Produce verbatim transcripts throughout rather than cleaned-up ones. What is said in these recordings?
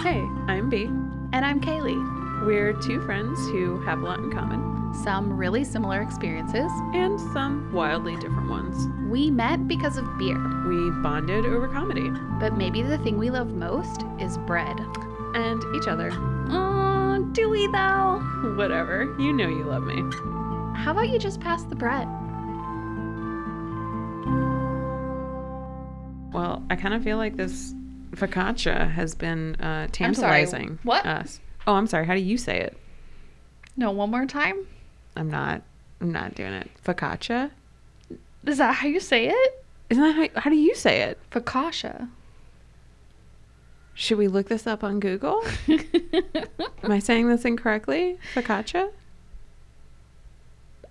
Hey, I'm Bea. And I'm Kaylee. We're two friends who have a lot in common. Some really similar experiences. And some wildly different ones. We met because of beer. We bonded over comedy. But maybe the thing we love most is bread. And each other. Oh, do we though? Whatever. You know you love me. How about you just pass the bread? Well, I kind of feel like this focaccia has been uh, tantalizing I'm sorry. What? Us. Oh, I'm sorry. How do you say it? No, one more time. I'm not. I'm not doing it. Focaccia? Is that how you say it? Isn't that how, how do you say it? Focaccia. Should we look this up on Google? Am I saying this incorrectly? Focaccia?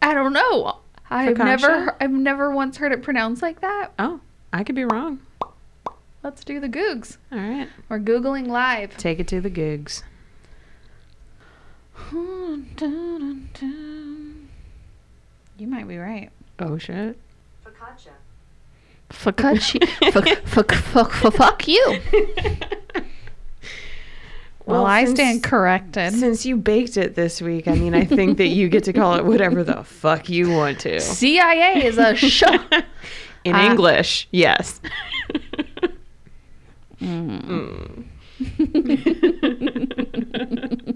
I don't know. I've focaccia? never I've never once heard it pronounced like that. Oh, I could be wrong. Let's do the Googs. All right. We're Googling live. Take it to the Googs. You might be right. Oh, shit. Focaccia. Focaccia. fuck, fuck, fuck, fuck, fuck you. Well, well I since, stand corrected. Since you baked it this week, I mean, I think that you get to call it whatever the fuck you want to. C I A is a show. In uh, English, yes. Mm. Mm.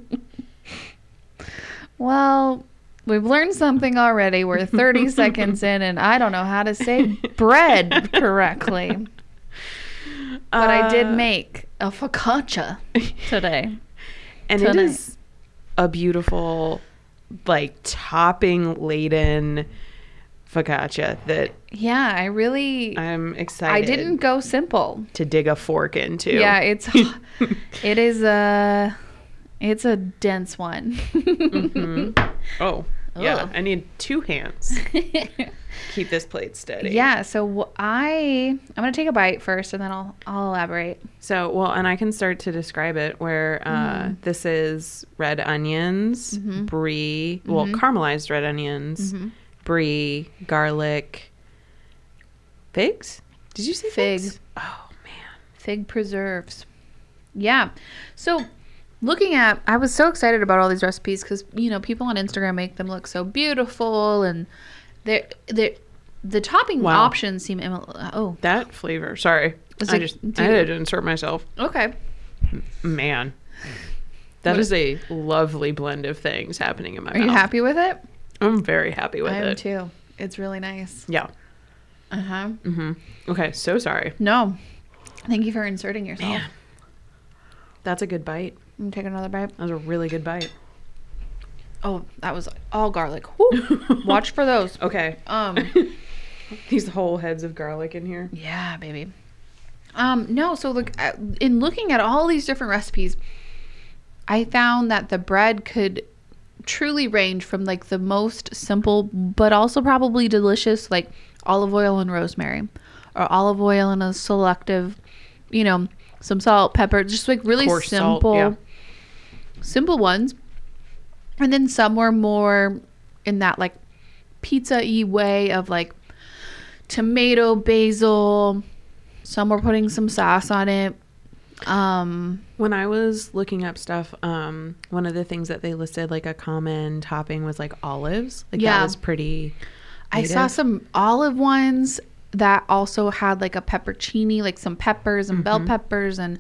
Well, we've learned something already. We're thirty seconds in, and I don't know how to say bread correctly. Uh, but I did make a focaccia today. And Tonight. It is a beautiful, like, topping-laden focaccia that... Yeah, I really... I'm excited. I didn't go simple. To dig a fork into. Yeah, it's... it is a... It's a dense one. Mm-hmm. Oh, yeah. Ugh. I need two hands. Keep this plate steady. Yeah. So I, I'm going to take a bite first, and then I'll, I'll elaborate. So, well, and I can start to describe it where uh, mm. this is red onions, mm-hmm. brie, well, mm-hmm. caramelized red onions, mm-hmm. brie, garlic, figs? Did you say Fig. figs? Oh, man. Fig preserves. Yeah. So... Looking at, I was so excited about all these recipes because, you know, people on Instagram make them look so beautiful, and they're, they're, the topping wow. options seem, oh. That flavor, sorry. Is I it, just, I had to insert myself. Okay. Man, that what? is a lovely blend of things happening in my Are mouth. Are you happy with it? I'm very happy with I it. I am too. It's really nice. Yeah. Uh-huh. Mm-hmm. Okay, so sorry. No. Thank you for inserting yourself. Man. That's a good bite. I'm gonna take another bite. That was a really good bite. Oh, that was all garlic. Watch for those. Okay. Um, these whole heads of garlic in here. Yeah, baby. Um, no. So look, in looking at all these different recipes, I found that the bread could truly range from like the most simple, but also probably delicious, like olive oil and rosemary, or olive oil and a selective, you know. Some salt, pepper, just like really Coarse simple, salt, yeah. simple ones. And then some were more in that like pizza-y way of like tomato, basil. Some were putting some sauce on it. Um, when I was looking up stuff, um, one of the things that they listed like a common topping was like olives. Like yeah. that was pretty native. I saw some olive ones. That also had like a peppercini, like some peppers and mm-hmm. bell peppers, and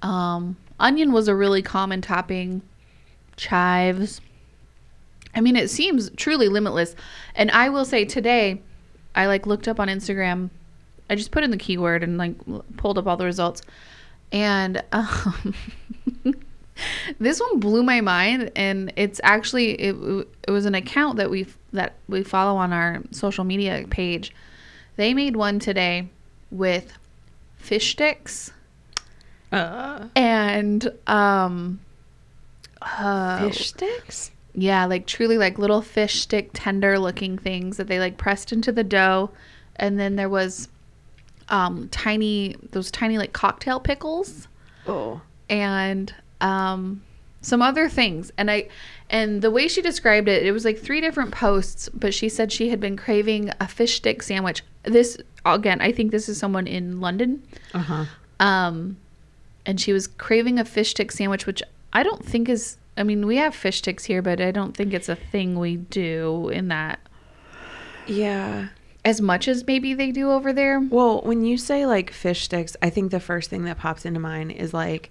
um, onion was a really common topping. Chives. I mean, it seems truly limitless. And I will say today, I like looked up on Instagram. I just put in the keyword and like pulled up all the results. And um, this one blew my mind. And it's actually it, it was an account that we that we follow on our social media page. They made one today with fish sticks uh, and um, uh, fish sticks. Yeah, like truly like little fish stick tender looking things that they like pressed into the dough, and then there was um, tiny those tiny like cocktail pickles. Oh, and um, some other things, and I And the way she described it, it was like three different posts, but she said she had been craving a fish stick sandwich. This, again, I think this is someone in London. Uh-huh. Um, and she was craving a fish stick sandwich, which I don't think is, I mean, we have fish sticks here, but I don't think it's a thing we do in that. Yeah. As much as maybe they do over there. Well, when you say like fish sticks, I think the first thing that pops into mind is like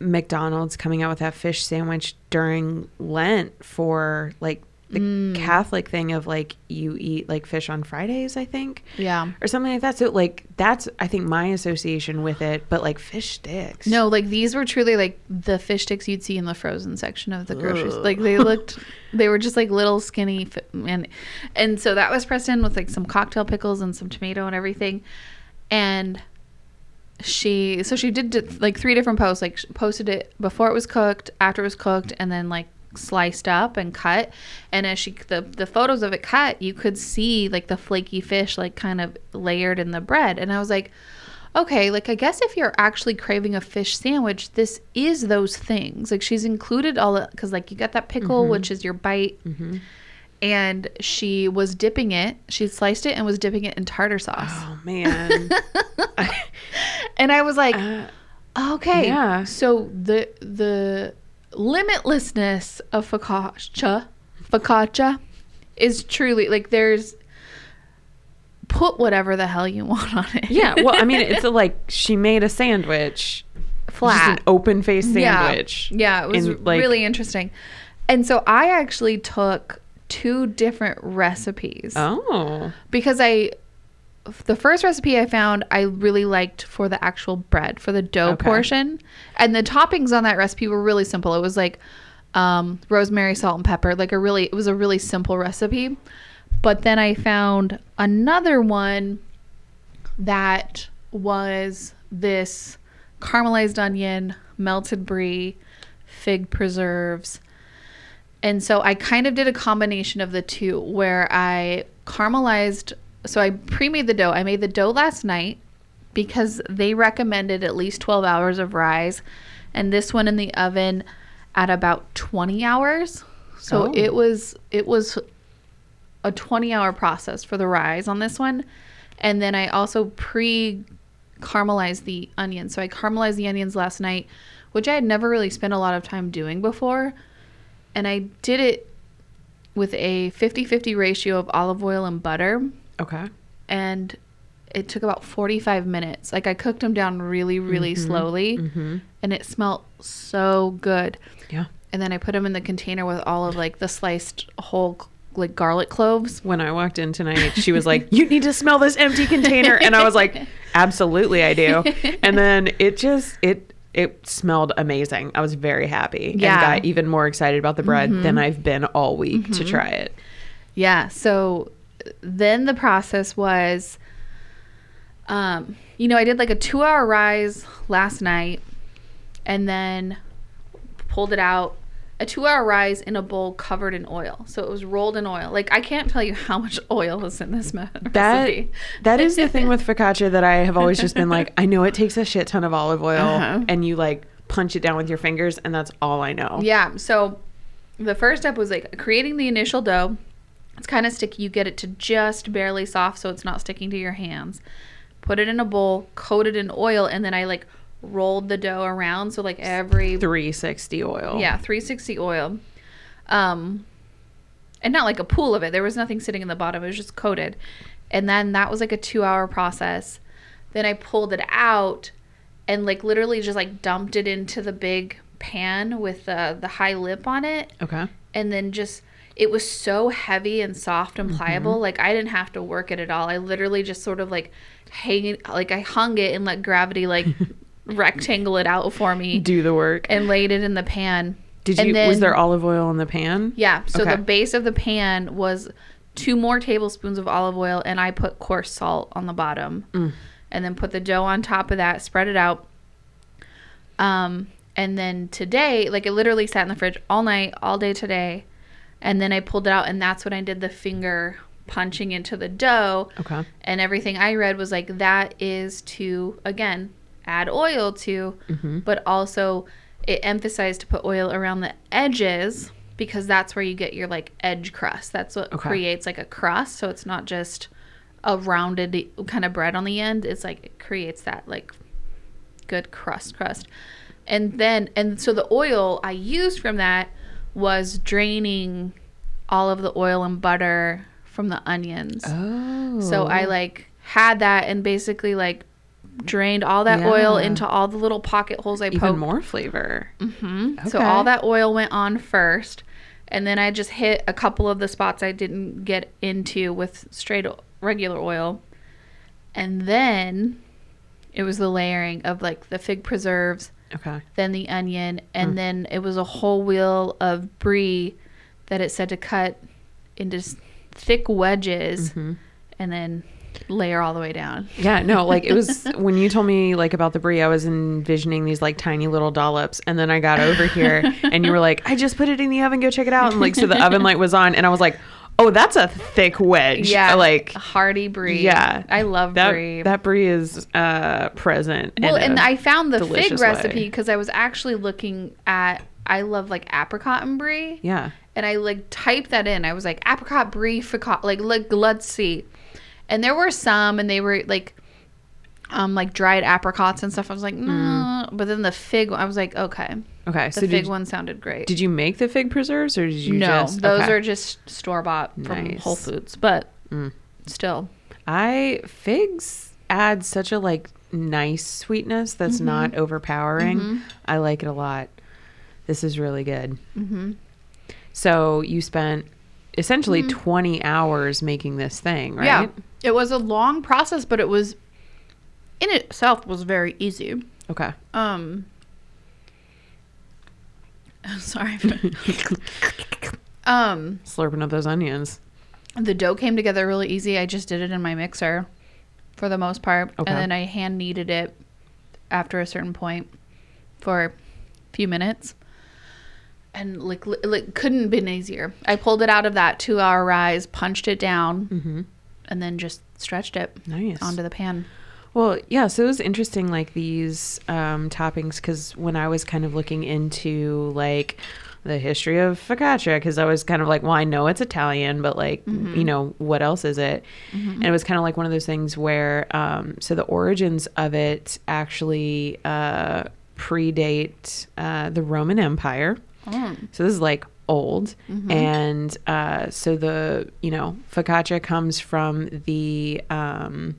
McDonald's coming out with that fish sandwich during Lent for like the mm. Catholic thing of like you eat like fish on Fridays, I think. Yeah. Or something like that. So like that's, I think, my association with it, but like fish sticks. No, like these were truly like the fish sticks you'd see in the frozen section of the groceries. Ugh. Like they looked, they were just like little skinny fi- and and so that was pressed in with like some cocktail pickles and some tomato and everything. And She so she did like three different posts, like posted it before it was cooked, after it was cooked, and then like sliced up and cut. And as she the the photos of it cut, you could see like the flaky fish like kind of layered in the bread. And I was like, okay, like I guess if you're actually craving a fish sandwich, this is those things. Like she's included all the, because like you got that pickle, mm-hmm. which is your bite, mm-hmm. and she was dipping it. She sliced it and was dipping it in tartar sauce. Oh man. And I was like, uh, okay, yeah. So the the limitlessness of focaccia, focaccia is truly, like, there's, put whatever the hell you want on it. Yeah, well, I mean, it's a, like, she made a sandwich. Flat. Just an open-faced sandwich. Yeah, yeah it was and, like, really interesting. And so I actually took two different recipes. Oh. Because I... The first recipe I found I really liked for the actual bread, for the dough okay. portion. And the toppings on that recipe were really simple. It was like um, rosemary, salt, and pepper. Like a really, it was a really simple recipe. But then I found another one that was this caramelized onion, melted brie, fig preserves. And so I kind of did a combination of the two where I caramelized. So I pre-made the dough. I made the dough last night because they recommended at least twelve hours of rise. And this one in the oven at about twenty hours. So oh. it was it was a twenty-hour process for the rise on this one. And then I also pre-caramelized the onions. So I caramelized the onions last night, which I had never really spent a lot of time doing before. And I did it with a fifty-fifty ratio of olive oil and butter. Okay. And it took about forty-five minutes. Like I cooked them down really, really mm-hmm. slowly mm-hmm. and it smelled so good. Yeah. And then I put them in the container with all of like the sliced whole like garlic cloves. When I walked in tonight, she was like, you need to smell this empty container. And I was like, absolutely I do. And then it just, it, it smelled amazing. I was very happy yeah. and got even more excited about the bread mm-hmm. than I've been all week mm-hmm. to try it. Yeah. So then the process was, um, you know, I did like a two hour rise last night and then pulled it out, a two hour rise in a bowl covered in oil. So it was rolled in oil. Like, I can't tell you how much oil is in this recipe. That, that is the thing with focaccia that I have always just been like, I know it takes a shit ton of olive oil uh-huh. and you like punch it down with your fingers and that's all I know. Yeah. So the first step was like creating the initial dough. It's kind of sticky. You get it to just barely soft so it's not sticking to your hands. Put it in a bowl, coat it in oil, and then I like rolled the dough around. So like every... three sixty oil. Yeah, three sixty oil. Um, and not like a pool of it. There was nothing sitting in the bottom. It was just coated. And then that was like a two-hour process. Then I pulled it out and like literally just like dumped it into the big pan with uh, the high lip on it. Okay. And then just... It was so heavy and soft and pliable. Mm-hmm. Like I didn't have to work it at all. I literally just sort of like hang it, like I hung it and let gravity like rectangle it out for me. Do the work. And laid it in the pan. Did and you, then, was there olive oil in the pan? Yeah. So okay. The base of the pan was two more tablespoons of olive oil and I put coarse salt on the bottom mm. and then put the dough on top of that, spread it out. Um, and then today, like it literally sat in the fridge all night, all day today. And then I pulled it out, and that's when I did the finger punching into the dough. Okay. And everything I read was like, that is to, again, add oil to, mm-hmm. but also it emphasized to put oil around the edges because that's where you get your like edge crust. That's what okay. creates like a crust. So it's not just a rounded kind of bread on the end. It's like it creates that like good crust crust. And then, and so the oil I used from that was draining all of the oil and butter from the onions. Oh. So I like had that and basically like drained all that yeah. oil into all the little pocket holes I poked. Even more flavor. Mm-hmm. Okay. So all that oil went on first, and then I just hit a couple of the spots I didn't get into with straight regular oil. And then it was the layering of like the fig preserves, okay, then the onion, and mm. then it was a whole wheel of brie that it said to cut into thick wedges, mm-hmm. and then layer all the way down. Yeah, no, like it was when you told me like about the brie, I was envisioning these like tiny little dollops, and then I got over here and you were like, I just put it in the oven, go check it out. And like, so the oven light was on and I was like, oh, that's a thick wedge. Yeah, like hearty brie. Yeah, I love that, brie. That brie is uh present. Well, and I found the fig recipe because I was actually looking at, I love like apricot and brie. Yeah, and I like typed that in. I was like apricot brie focaccia, like, like let's see. And there were some, and they were like, um, like dried apricots and stuff. I was like, no. Mm. But then the fig one, I was like, okay. Okay. The so fig you, one sounded great. Did you make the fig preserves, or did you no, just? No, those okay. are just store-bought from nice. Whole Foods, but mm. still. I, figs add such a like nice sweetness that's mm-hmm. not overpowering. Mm-hmm. I like it a lot. This is really good. Mm-hmm. So you spent essentially mm-hmm. twenty hours making this thing, right? Yeah. It was a long process, but it was, in itself, was very easy. Okay. Um. I'm sorry. um. Slurping up those onions. The dough came together really easy. I just did it in my mixer, for the most part, okay. and then I hand kneaded it after a certain point for a few minutes, and like, like couldn't have been easier. I pulled it out of that two-hour rise, punched it down. Mm-hmm. And then just stretched it nice. Onto the pan. Well, yeah, so it was interesting, like, these um, toppings, because when I was kind of looking into, like, the history of focaccia, because I was kind of like, well, I know it's Italian, but, like, mm-hmm. you know, what else is it? Mm-hmm. And it was kind of like one of those things where, um, so the origins of it actually uh, predate uh, the Roman Empire. Mm. So this is, like, old mm-hmm. and uh so the you know focaccia comes from the um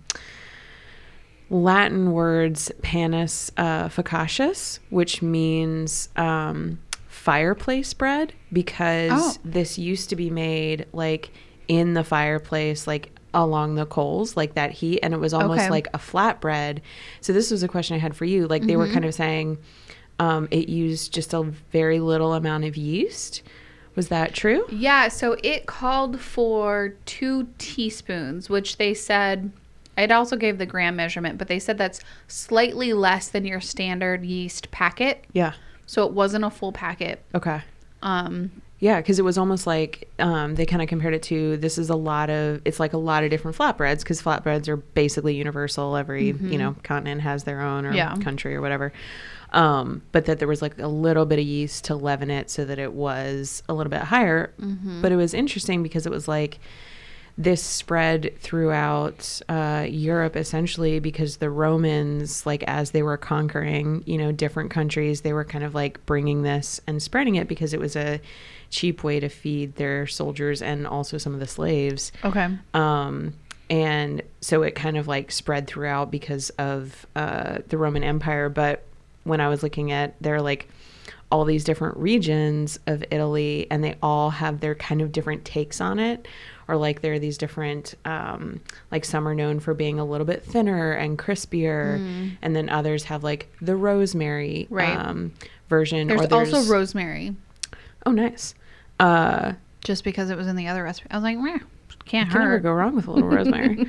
Latin words panis uh focaccius, which means um fireplace bread, because oh. this used to be made like in the fireplace, like along the coals, like that heat, and it was almost okay. like a flatbread. So this was a question I had for you, like they mm-hmm. were kind of saying um it used just a very little amount of yeast. Was that true? Yeah, so it called for two teaspoons, which they said, it also gave the gram measurement, but they said that's slightly less than your standard yeast packet. Yeah. So it wasn't a full packet. Okay. Um. Yeah, because it was almost like um, they kind of compared it to, this is a lot of, it's like a lot of different flatbreads, because flatbreads are basically universal. Every, mm-hmm. you know, continent has their own, or yeah. country or whatever. Um, but that there was like a little bit of yeast to leaven it so that it was a little bit higher. Mm-hmm. But it was interesting because it was like this spread throughout uh, Europe, essentially, because the Romans, like as they were conquering, you know, different countries, they were kind of like bringing this and spreading it because it was a cheap way to feed their soldiers and also some of the slaves. Okay. Um, and so it kind of like spread throughout because of uh, the Roman Empire. But when I was looking at, they're like all these different regions of Italy, and they all have their kind of different takes on it, or like there are these different um like some are known for being a little bit thinner and crispier, mm. and then others have like the rosemary right. um version. There's, or there's also rosemary. Oh, nice. Uh just because it was in the other recipe, I was like, meh. Can't you hurt. Can never go wrong with a little rosemary.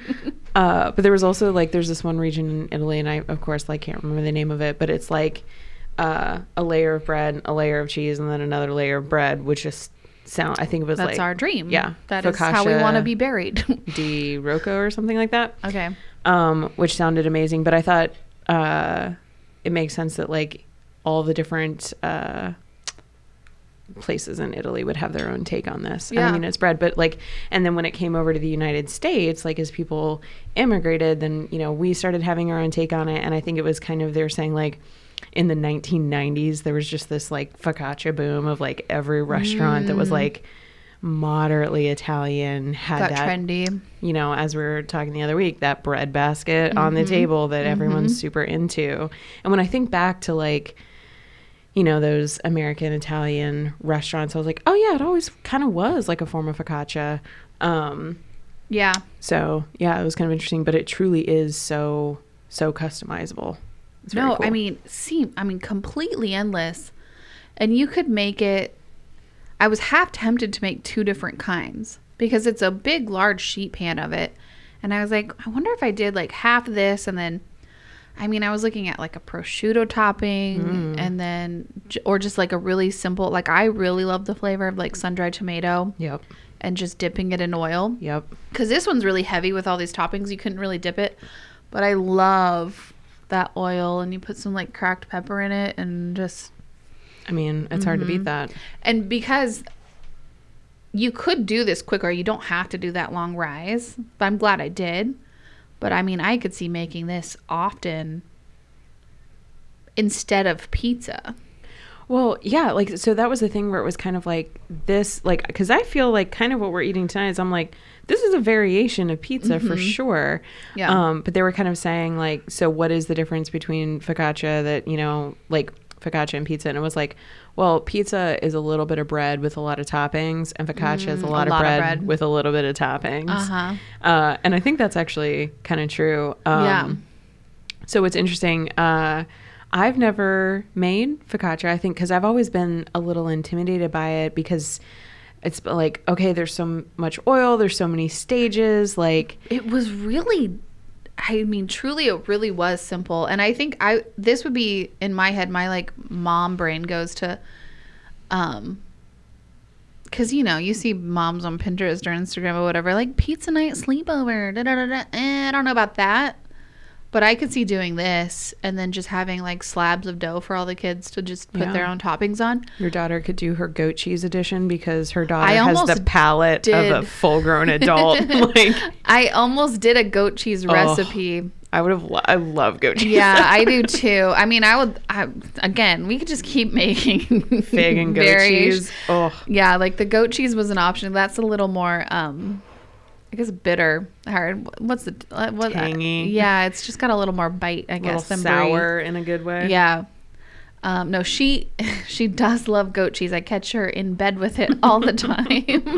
Uh, but there was also like, there's this one region in Italy, and I, of course, like can't remember the name of it, but it's like uh, a layer of bread, a layer of cheese, and then another layer of bread, which just sound, I think it was That's like. That's our dream. Yeah. That focaccia, is how we want to be buried. Di Rocco or something like that. Okay. Um, which sounded amazing, but I thought uh, it makes sense that like all the different uh, places in Italy would have their own take on this. Yeah. I mean, it's bread, but like, and then when it came over to the United States, like as people immigrated, then, you know, we started having our own take on it. And I think it was kind of, they're saying like, in the nineteen nineties, there was just this like focaccia boom of like every restaurant mm. that was like moderately Italian had got that trendy, you know, as we were talking the other week, that bread basket mm-hmm. on the table that mm-hmm. everyone's super into. And when I think back to like, you know, those American Italian restaurants, I was like, oh yeah, it always kind of was like a form of focaccia. Um, yeah. So yeah, it was kind of interesting, but it truly is so, so customizable. It's no, cool. I mean, seem I mean, completely endless. And you could make it, I was half tempted to make two different kinds because it's a big, large sheet pan of it. And I was like, I wonder if I did like half of this. And then, I mean, I was looking at like a prosciutto topping mm. and then, or just like a really simple, like I really love the flavor of like sun-dried tomato. Yep. And just dipping it in oil. Yep. Because this one's really heavy with all these toppings. You couldn't really dip it. But I love that oil, and you put some like cracked pepper in it, and just I mean it's mm-hmm. hard to beat that. And because you could do this quicker, you don't have to do that long rise, but I'm glad I did. But I mean, I could see making this often instead of pizza. Well, yeah, like so that was the thing where it was kind of like this, like because I feel like kind of what we're eating tonight is I'm like, this is a variation of pizza mm-hmm. for sure. Yeah. Um, but they were kind of saying like, so what is the difference between focaccia that, you know, like focaccia and pizza? And it was like, well, pizza is a little bit of bread with a lot of toppings, and focaccia mm, is a lot, a lot of, bread of bread with a little bit of toppings. Uh-huh. Uh, and I think that's actually kind of true. Um, yeah. So it's interesting. Uh, I've never made focaccia, I think, because I've always been a little intimidated by it because it's like, okay, there's so much oil, there's so many stages. Like, it was really, I mean, truly, it really was simple. And I think I this would be in my head, my like mom brain goes to, um, because you know, you see moms on Pinterest or Instagram or whatever, like pizza night sleepover. Da, da, da, da. Eh, I don't know about that. But I could see doing this and then just having like slabs of dough for all the kids to just put yeah. their own toppings on. Your daughter could do her goat cheese edition because her daughter I has the palate did. of a full-grown adult. Like, I almost did a goat cheese oh, recipe. I would have. Lo- I love goat cheese. Yeah, I do too. I mean, I would. I, again, we could just keep making fig and goat cheese. Oh, yeah. Like the goat cheese was an option. That's a little more. Um, I guess bitter, hard. What's the what? Tangy. Yeah, it's just got a little more bite, I guess. A little than sour brie. In a good way. Yeah. Um, no, she she does love goat cheese. I catch her in bed with it all the time.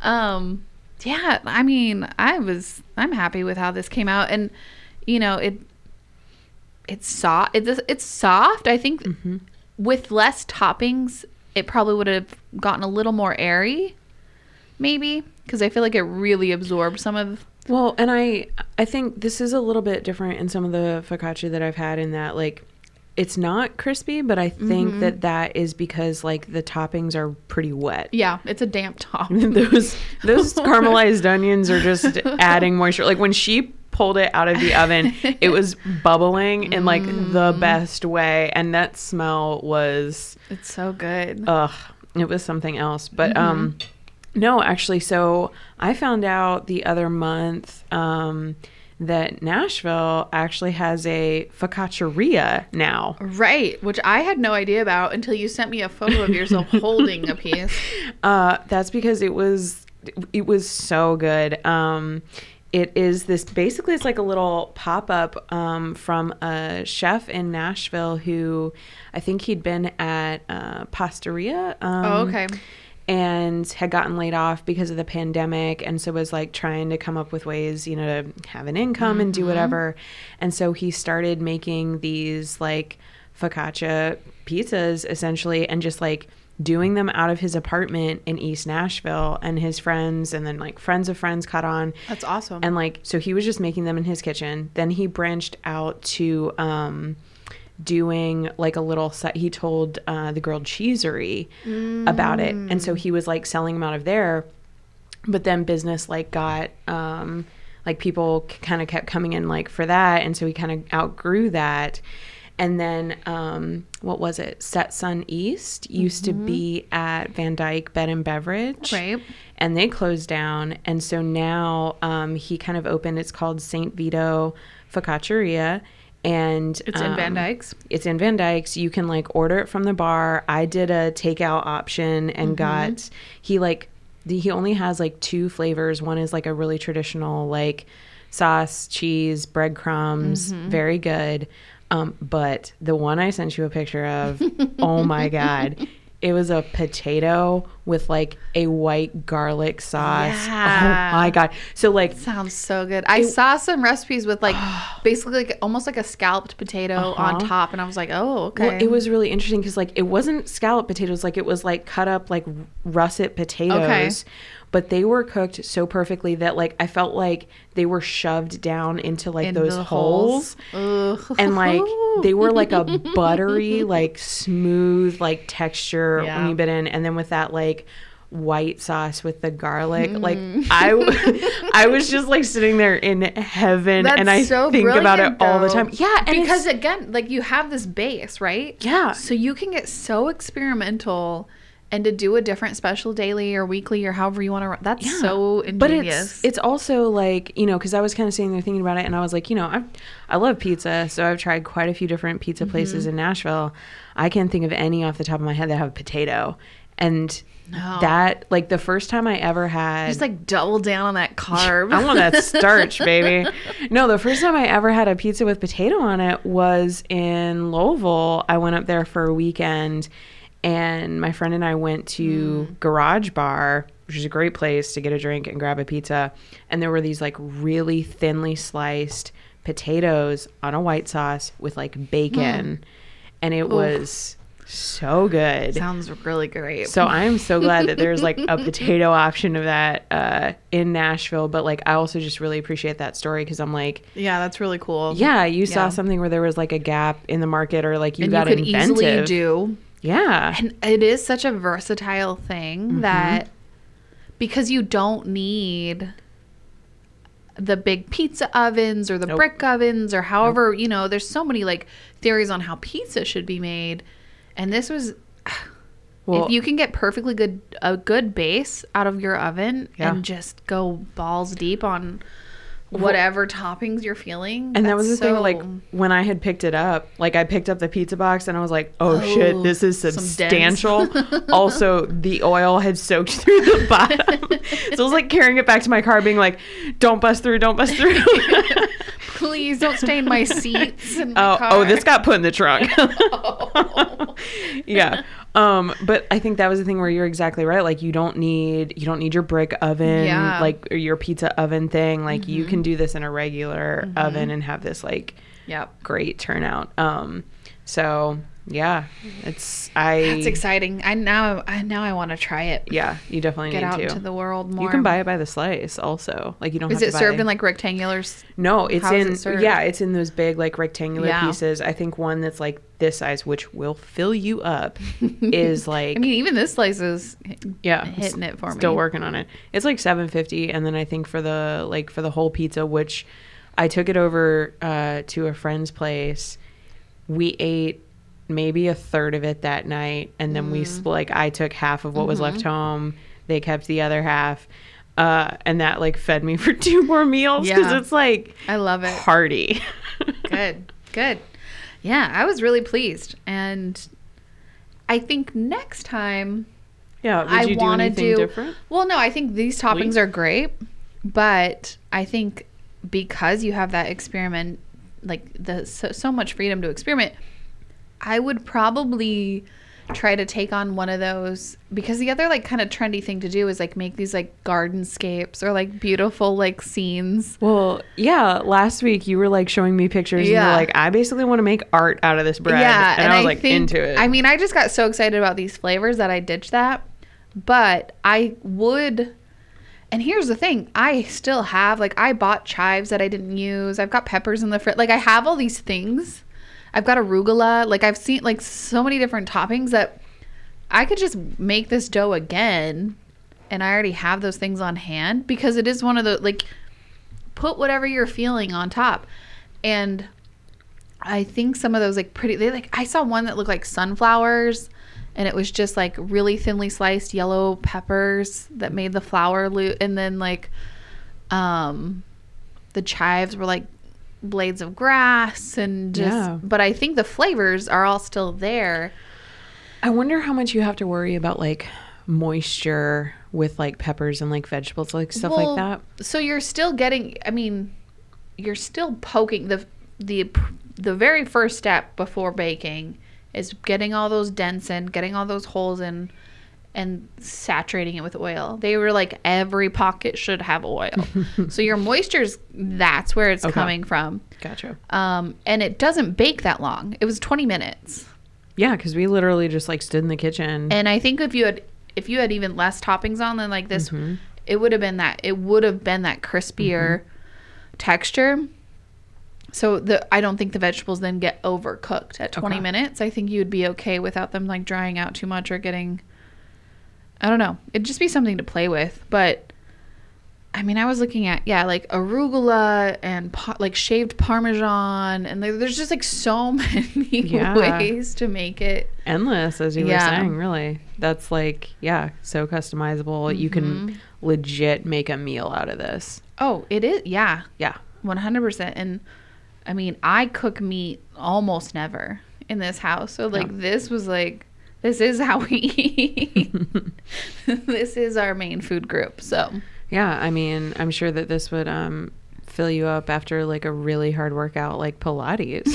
um, yeah, I mean, I was I'm happy with how this came out, and you know it it's soft. It's it's soft. I think mm-hmm. with less toppings, it probably would have gotten a little more airy. Maybe, because I feel like it really absorbs some of... Well, and I I think this is a little bit different in some of the focaccia that I've had in that, like, it's not crispy, but I think mm-hmm. that that is because, like, the toppings are pretty wet. Yeah, it's a damp top. those those caramelized onions are just adding moisture. Like, when she pulled it out of the oven, it was bubbling in, like, mm. the best way, and that smell was... It's so good. Ugh, it was something else, but... Mm-hmm. um. No, actually, so I found out the other month um, that Nashville actually has a focacceria now. Right, which I had no idea about until you sent me a photo of yourself holding a piece. Uh, that's because it was it was so good. Um, it is this, basically it's like a little pop-up um, from a chef in Nashville who I think he'd been at uh, Pastaria. Um, oh, okay. And had gotten laid off because of the pandemic, and so was like trying to come up with ways, you know, to have an income mm-hmm. and do whatever. And so he started making these like focaccia pizzas essentially, and just like doing them out of his apartment in East Nashville, and his friends and then like friends of friends caught on. That's awesome. And like, so he was just making them in his kitchen. Then he branched out to um doing like a little set. He told uh the Grilled Cheesery mm. about it, and so he was like selling them out of there. But then business like got um like people kind of kept coming in like for that, and so he kind of outgrew that. And then, um, what was it? Set Sun East used mm-hmm. to be at Van Dyke Bed and Beverage. Right. And they closed down. And so now um, he kind of opened. It's called Saint Vito Focacceria. And it's um, in Van Dyke's. It's in Van Dyke's. You can like order it from the bar. I did a takeout option and mm-hmm. got, he like, he only has like two flavors. One is like a really traditional, like sauce, cheese, breadcrumbs, mm-hmm. very good. Um, but the one I sent you a picture of, oh my God, it was a potato with like a white garlic sauce. Yeah. Oh my God. So like. Sounds so good. I it, saw some recipes with like basically like almost like a scalloped potato uh-huh. on top. And I was like, oh, okay. Well, it was really interesting because like it wasn't scalloped potatoes. Like it was like cut up like russet potatoes. Okay. But they were cooked so perfectly that, like, I felt like they were shoved down into, like, In those holes. holes. And, like, they were, like, a buttery, like, smooth, like, texture yeah. when you bit in. And then with that, like, white sauce with the garlic. Mm. Like, I, I was just, like, sitting there in heaven. That's and I so think about it though. all the time. Yeah. And because, again, like, you have this base, right? Yeah. So you can get so experimental. And to do a different special daily or weekly or however you want to run, that's yeah. so ingenious. But it's, it's also like, you know, because I was kind of sitting there thinking about it and I was like, you know, I I love pizza. So I've tried quite a few different pizza mm-hmm. places in Nashville. I can't think of any off the top of my head that have a potato. And no. that, like the first time I ever had. Just like double down on that carb. I want that starch, baby. No, the first time I ever had a pizza with potato on it was in Louisville. I went up there for a weekend. And my friend and I went to mm. Garage Bar, which is a great place to get a drink and grab a pizza. And there were these like really thinly sliced potatoes on a white sauce with like bacon. Mm. And it Oof. was so good. Sounds really great. So I'm so glad that there's like a potato option of that uh, in Nashville. But like I also just really appreciate that story because I'm like. Yeah, that's really cool. Yeah, you yeah. saw something where there was like a gap in the market or like you and got you could inventive. Easily do. Yeah. And it is such a versatile thing mm-hmm. that because you don't need the big pizza ovens or the nope. brick ovens or however, nope. you know, there's so many like theories on how pizza should be made. And this was, well, if you can get perfectly good, a good base out of your oven yeah. and just go balls deep on whatever well, toppings you're feeling. And that was the so... thing, like, when I had picked it up, like, I picked up the pizza box and I was like, oh, oh shit, this is substantial. Also, the oil had soaked through the bottom. So I was, like, carrying it back to my car being like, don't bust through, don't bust through. Please don't stain my seats in my oh, car. Oh, this got put in the trunk. oh. Yeah. Um, but I think that was the thing where you're exactly right. Like you don't need, you don't need your brick oven, yeah. like or your pizza oven thing. Like mm-hmm. you can do this in a regular mm-hmm. oven and have this like yep. great turnout. Um, so yeah, it's, I, it's exciting. I now, I now I want to try it. Yeah, you definitely Get need to. Get out into the world more. You can buy it by the slice also. Like you don't Is have to buy Is it served in like rectangulars? No, it's How in, it yeah, it's in those big like rectangular yeah. pieces. I think one that's like this size, which will fill you up, is like I mean even this slice is yeah hitting it for still me still working on it. It's like seven fifty, and then I think for the like for the whole pizza, which I took it over uh to a friend's place, we ate maybe a third of it that night, and then mm. we split, like I took half of what mm-hmm. was left home, they kept the other half. Uh, and that like fed me for two more meals because yeah. it's like I love it hearty. Good, good. Yeah, I was really pleased. And I think next time yeah, would you I want to do, do different? Well, no, I think these toppings Sweet. are great. But I think because you have that experiment, like the so, so much freedom to experiment, I would probably try to take on one of those. Because the other like kind of trendy thing to do is like make these like gardenscapes or like beautiful like scenes. Well, yeah, last week you were like showing me pictures yeah. and you were like, I basically want to make art out of this bread. Yeah, and, and I was I like think, into it. I mean, I just got so excited about these flavors that I ditched that. But I would, and here's the thing, I still have, like I bought chives that I didn't use. I've got peppers in the fridge. Like I have all these things. I've got arugula. Like I've seen like so many different toppings that I could just make this dough again, and I already have those things on hand because it is one of the, like, put whatever you're feeling on top. And I think some of those like pretty, they like, I saw one that looked like sunflowers and it was just like really thinly sliced yellow peppers that made the flour loop. And then like, um, the chives were like blades of grass and just, yeah. But I think the flavors are all still there. I wonder how much you have to worry about like moisture with like peppers and like vegetables, like stuff well, like that. So you're still getting, I mean, you're still poking the, the, the very first step before baking is getting all those dents in, getting all those holes in, and saturating it with oil. They were like, every pocket should have oil. So your moisture's, that's where it's okay. coming from. Gotcha. Um, and it doesn't bake that long. It was twenty minutes. Yeah, because we literally just like stood in the kitchen. And I think if you had, if you had even less toppings on than like this, mm-hmm. it would have been that, it would have been that crispier mm-hmm. texture. So the, I don't think the vegetables then get overcooked at twenty okay. minutes. I think you would be okay without them like drying out too much or getting, I don't know. It'd just be something to play with. But I mean, I was looking at, yeah, like arugula and pa- like shaved Parmesan. And there, there's just like so many yeah. ways to make it. Endless, as you yeah. were saying, really. That's like, yeah, so customizable. Mm-hmm. You can legit make a meal out of this. Oh, it is. Yeah. Yeah. one hundred percent. And I mean, I cook meat almost never in this house. So like yeah. this was like, this is how we eat. This is our main food group. So yeah, I mean, I'm sure that this would um, fill you up after like a really hard workout, like Pilates.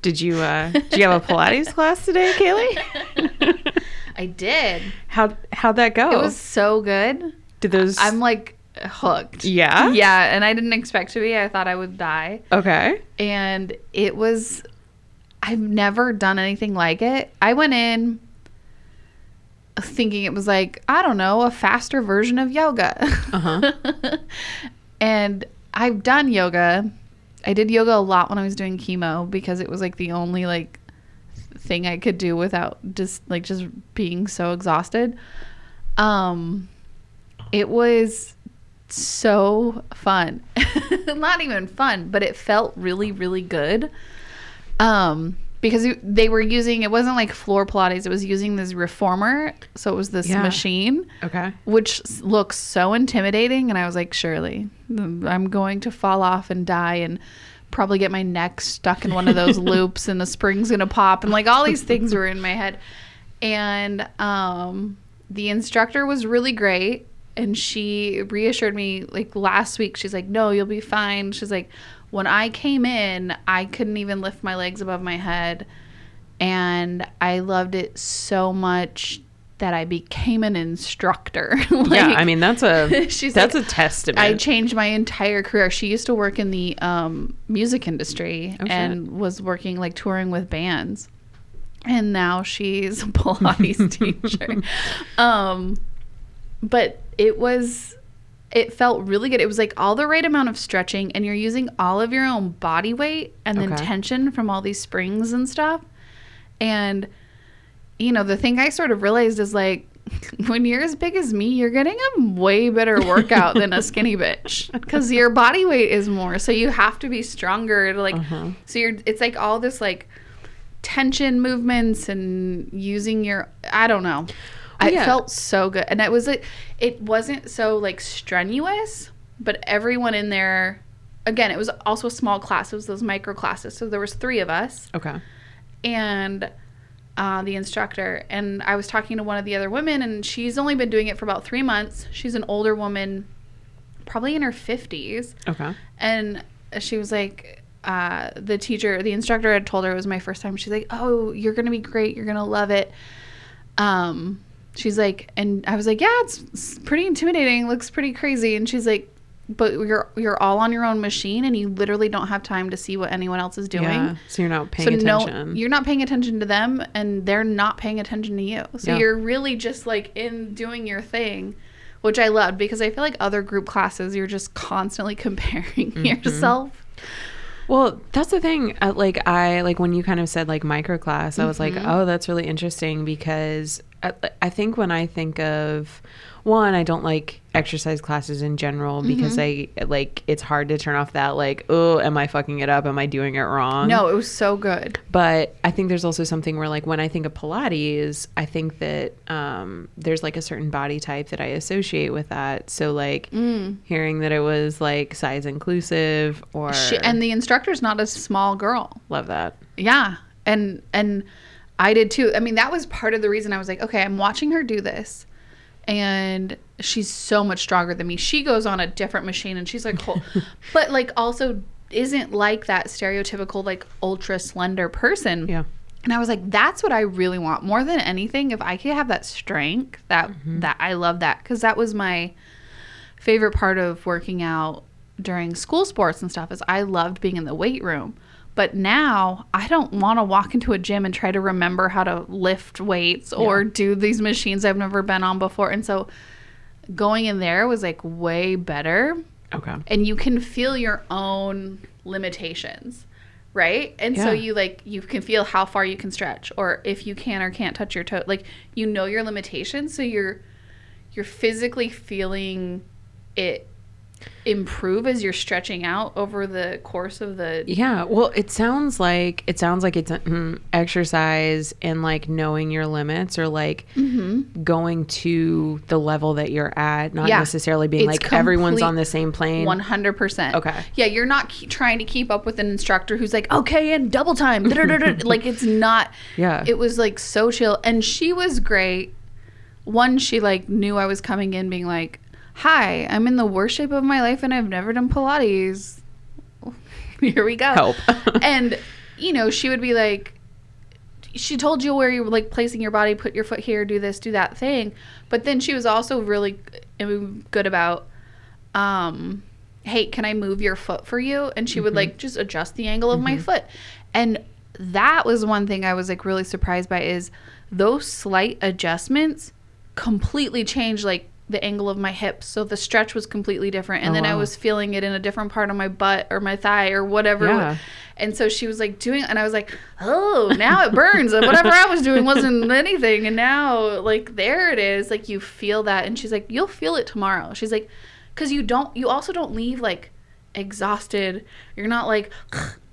Did you uh, did you have a Pilates class today, Kaylee? I did. How how'd that go? It was so good. Did those? I'm like hooked. Yeah. Yeah, and I didn't expect to be. I thought I would die. Okay. And it was. I've never done anything like it. I went in thinking it was like, I don't know, a faster version of yoga. Uh-huh. And I've done yoga. I did yoga a lot when I was doing chemo because it was like the only like thing I could do without just like just being so exhausted. Um, it was so fun. Not even fun, but it felt really, really good. Um, because they were using, it wasn't like floor Pilates, it was using this reformer. So it was this yeah. machine, okay, which looks so intimidating. And I was like, surely I'm going to fall off and die and probably get my neck stuck in one of those loops and the spring's going to pop. And like all these things were in my head. And, um, the instructor was really great. And she reassured me like last week, she's like, no, you'll be fine. She's like, when I came in, I couldn't even lift my legs above my head, and I loved it so much that I became an instructor. Like, yeah, I mean, that's a she's that's like, a testament. I changed my entire career. She used to work in the um, music industry oh, and shit. was working, like, touring with bands, and now she's a Pilates teacher. Um, but it was... It felt really good. It was like all the right amount of stretching, and you're using all of your own body weight and then okay. tension from all these springs and stuff. And, you know, the thing I sort of realized is like, when you're as big as me, you're getting a way better workout than a skinny bitch because your body weight is more. So you have to be stronger to like, uh-huh. so you're, it's like all this like tension movements and using your, I don't know. It yeah. felt so good. And it was like, it wasn't so like strenuous, but everyone in there, again, it was also a small class. It was those micro classes. So there was three of us. Okay. And uh, the instructor. And I was talking to one of the other women, and she's only been doing it for about three months. She's an older woman, probably in her fifties. Okay. And she was like, uh, the teacher, the instructor had told her it was my first time. She's like, oh, you're going to be great. You're going to love it. Um. She's like, and I was like, yeah, it's, it's pretty intimidating. Looks pretty crazy. And she's like, but you're you're all on your own machine, and you literally don't have time to see what anyone else is doing. Yeah, so you're not paying so attention. No, you're not paying attention to them, and they're not paying attention to you. So yeah. you're really just like in doing your thing, which I loved because I feel like other group classes, you're just constantly comparing mm-hmm. yourself. Well, that's the thing. Like I like when you kind of said like micro class, I was mm-hmm. like, oh, that's really interesting because I, I think when I think of, one, I don't like exercise classes in general because mm-hmm. I like it's hard to turn off that like, oh, am I fucking it up? Am I doing it wrong? No, it was so good. But I think there's also something where like when I think of Pilates, I think that um, there's like a certain body type that I associate with that. So like mm. hearing that it was like size inclusive or she, and the instructor's not a small girl. Love that. Yeah. And and I did too. I mean, that was part of the reason I was like, okay, I'm watching her do this. And she's so much stronger than me. She goes on a different machine and she's like, whole, but like also isn't like that stereotypical, like ultra slender person. Yeah. And I was like, that's what I really want more than anything. If I could have that strength, that, mm-hmm. that I love that. Cause that was my favorite part of working out during school sports and stuff is I loved being in the weight room. But now I don't want to walk into a gym and try to remember how to lift weights or yeah. do these machines I've never been on before. And so going in there was like way better. Okay. And you can feel your own limitations, right? And yeah. so you like you can feel how far you can stretch or if you can or can't touch your toe. Like you know your limitations, so you're you're physically feeling it improve as you're stretching out over the course of the yeah well it sounds like it sounds like it's a, mm, exercise and like knowing your limits or like mm-hmm. going to the level that you're at, not yeah. necessarily being it's like complete, everyone's on the same plane one hundred percent. Okay. Yeah, you're not ke- trying to keep up with an instructor who's like, okay, and double time like it's not yeah it was like so chill. And she was great. One, she like knew I was coming in being like, hi, I'm in the worst shape of my life and I've never done Pilates. Here we go. Help. And, you know, she would be like, she told you where you were like placing your body, put your foot here, do this, do that thing. But then she was also really good about, um, hey, can I move your foot for you? And she mm-hmm. would like just adjust the angle of mm-hmm. my foot. And that was one thing I was like really surprised by is those slight adjustments completely changed like the angle of my hips, so the stretch was completely different. And oh, then wow. I was feeling it in a different part of my butt or my thigh or whatever. Yeah. And so she was like doing, and I was like, oh, now it burns. And whatever I was doing wasn't anything. And now, like, there it is. Like, you feel that. And she's like, you'll feel it tomorrow. She's like, because you don't, you also don't leave like exhausted. You're not like,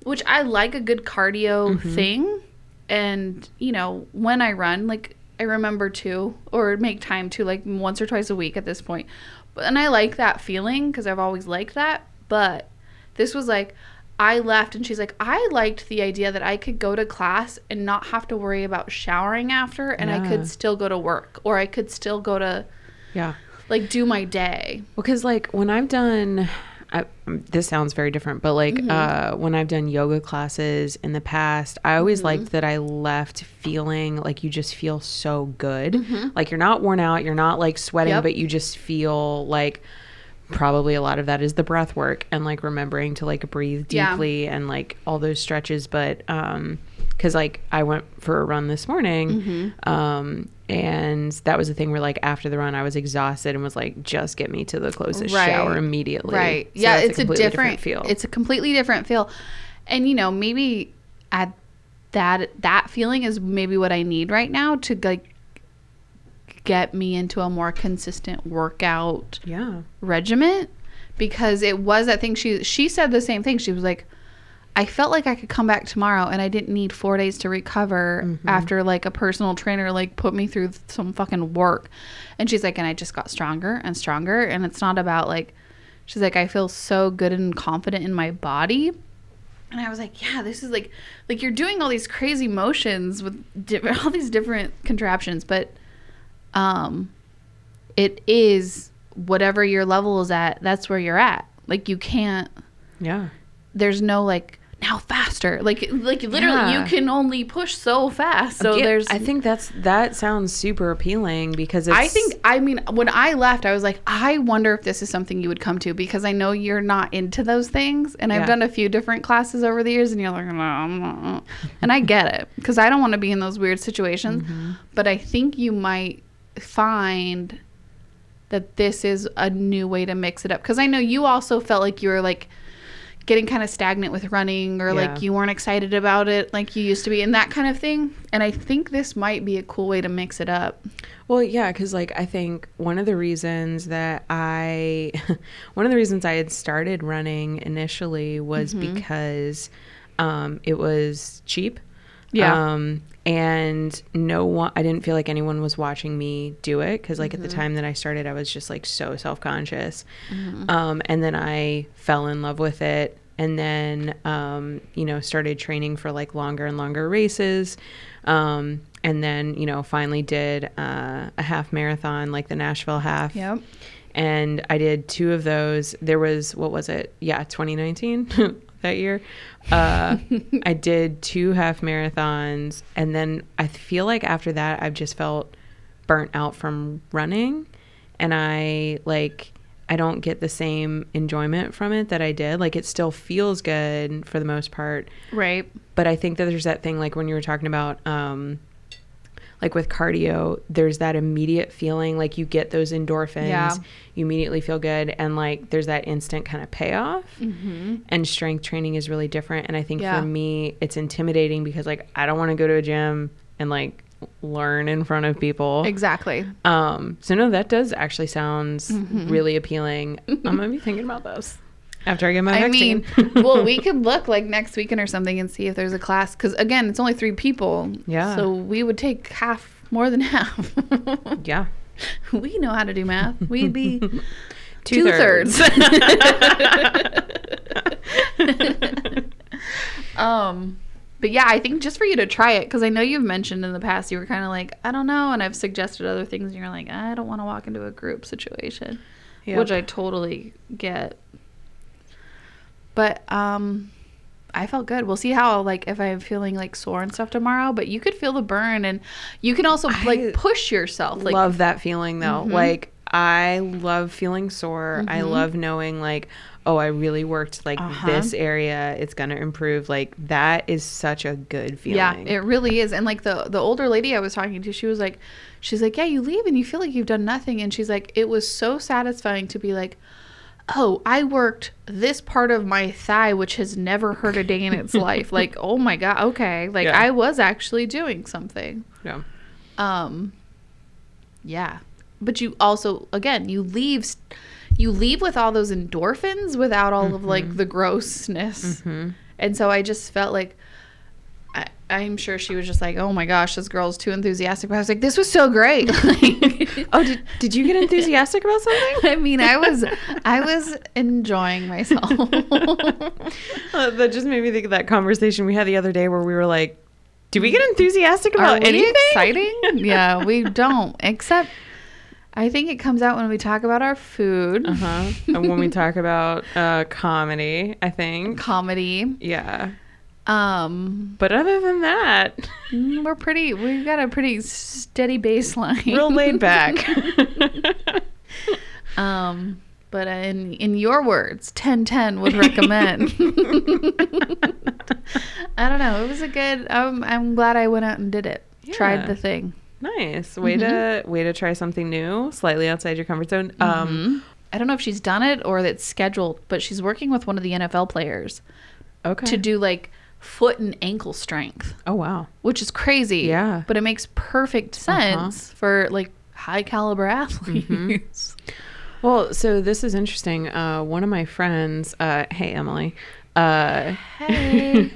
which I like a good cardio mm-hmm. thing. And you know, when I run, like, I remember to, or make time to, like once or twice a week at this point. But, and I like that feeling because I've always liked that. But this was like, I left and she's like, I liked the idea that I could go to class and not have to worry about showering after. And yeah. I could still go to work or I could still go to, yeah, like do my day. Well, because like when I've done, I, this sounds very different, but like mm-hmm. uh, when I've done yoga classes in the past, I always mm-hmm. liked that I left feeling like you just feel so good. Mm-hmm. Like you're not worn out, you're not like sweating, yep. but you just feel like probably a lot of that is the breath work and like remembering to like breathe deeply yeah. and like all those stretches. But um, because like I went for a run this morning mm-hmm. um, and that was the thing where like after the run I was exhausted and was like, just get me to the closest right. shower immediately. Right. So yeah. It's a, a different, different feel. It's a completely different feel. And you know, maybe at that, that feeling is maybe what I need right now to like get me into a more consistent workout yeah. regimen, because it was that thing. She, she said the same thing. She was like, I felt like I could come back tomorrow and I didn't need four days to recover mm-hmm. after like a personal trainer like put me through some fucking work. And she's like, and I just got stronger and stronger. And it's not about like, she's like, I feel so good and confident in my body. And I was like, yeah, this is like, like you're doing all these crazy motions with di- all these different contraptions, but um, it is whatever your level is at, that's where you're at. Like you can't, yeah, there's no like, now faster, like like literally yeah. you can only push so fast. So yeah, there's I think that's that sounds super appealing because it's, I think I mean when I left I was like, I wonder if this is something you would come to, because I know you're not into those things. And yeah. I've done a few different classes over the years and you're like no, I'm not. And I get it because I don't want to be in those weird situations mm-hmm. but I think you might find that this is a new way to mix it up, because I know you also felt like you were like getting kind of stagnant with running, or yeah. like you weren't excited about it like you used to be, and that kind of thing. And I think this might be a cool way to mix it up. Well, yeah, because like I think one of the reasons that I one of the reasons I had started running initially was mm-hmm. because um, it was cheap. Yeah. Um, and no one, I didn't feel like anyone was watching me do it. Cause like mm-hmm. at the time that I started, I was just like so self-conscious. Mm-hmm. Um, and then I fell in love with it, and then, um, you know, started training for like longer and longer races. Um, and then, you know, finally did, uh, a half marathon, like the Nashville half. Yep. And I did two of those. There was, what was it? Yeah. twenty nineteen that year. Uh, I did two half marathons. And then I feel like after that, I've just felt burnt out from running. And I like, I don't get the same enjoyment from it that I did. Like it still feels good for the most part. Right. But I think that there's that thing, like when you were talking about, um, like with cardio, there's that immediate feeling, like you get those endorphins, yeah. you immediately feel good, and like there's that instant kind of payoff. Mm-hmm. And strength training is really different. And I think yeah. for me, it's intimidating because like I don't want to go to a gym and like learn in front of people. Exactly. Um, so no, that does actually sounds mm-hmm. really appealing. I'm going to be thinking about this. After I get my I vaccine. Mean, well, we could look like next weekend or something and see if there's a class. Because, again, it's only three people. Yeah. So we would take half, more than half. Yeah. We know how to do math. We'd be two-thirds. Two um, but, yeah, I think just for you to try it. Because I know you've mentioned in the past you were kind of like, I don't know. And I've suggested other things. And you're like, I don't want to walk into a group situation. Yep. Which I totally get. But um, I felt good. We'll see how, like, if I'm feeling, like, sore and stuff tomorrow. But you could feel the burn. And you can also, like, I push yourself. Like, love that feeling, though. Mm-hmm. Like, I love feeling sore. Mm-hmm. I love knowing, like, oh, I really worked, like, uh-huh. this area. It's going to improve. Like, that is such a good feeling. Yeah, it really is. And, like, the, the older lady I was talking to, she was like, she's like, yeah, you leave and you feel like you've done nothing. And she's like, it was so satisfying to be like, oh, I worked this part of my thigh, which has never hurt a day in its life. Like, oh my God. Okay. Like yeah. I was actually doing something. Yeah. Um, yeah. But you also, again, you leave, you leave with all those endorphins without all mm-hmm. of like the grossness. Mm-hmm. And so I just felt like, I, I'm sure she was just like, oh my gosh, this girl's too enthusiastic. But I was like, this was so great. Like, oh, did, did you get enthusiastic about something? I mean, I was I was enjoying myself. uh, that just made me think of that conversation we had the other day where we were like, do we get enthusiastic about Are anything? Exciting? Yeah, we don't. Except I think it comes out when we talk about our food. Uh-huh. And when we talk about uh, comedy, I think. Comedy. Yeah. Um, but other than that, we're pretty, we've got a pretty steady baseline. Real laid back. um, but in, in your words, ten ten would recommend. I don't know. It was a good, um, I'm glad I went out and did it. Yeah. Tried the thing. Nice. Way mm-hmm. to, way to try something new, slightly outside your comfort zone. Mm-hmm. Um, I don't know if she's done it or that's scheduled, but she's working with one of the N F L players. Okay. To do like foot and ankle strength. Oh, wow. Which is crazy. Yeah. But it makes perfect sense uh-huh. for like high caliber athletes. Mm-hmm. Well, so this is interesting. Uh, one of my friends, uh, hey, Emily. Uh, hey.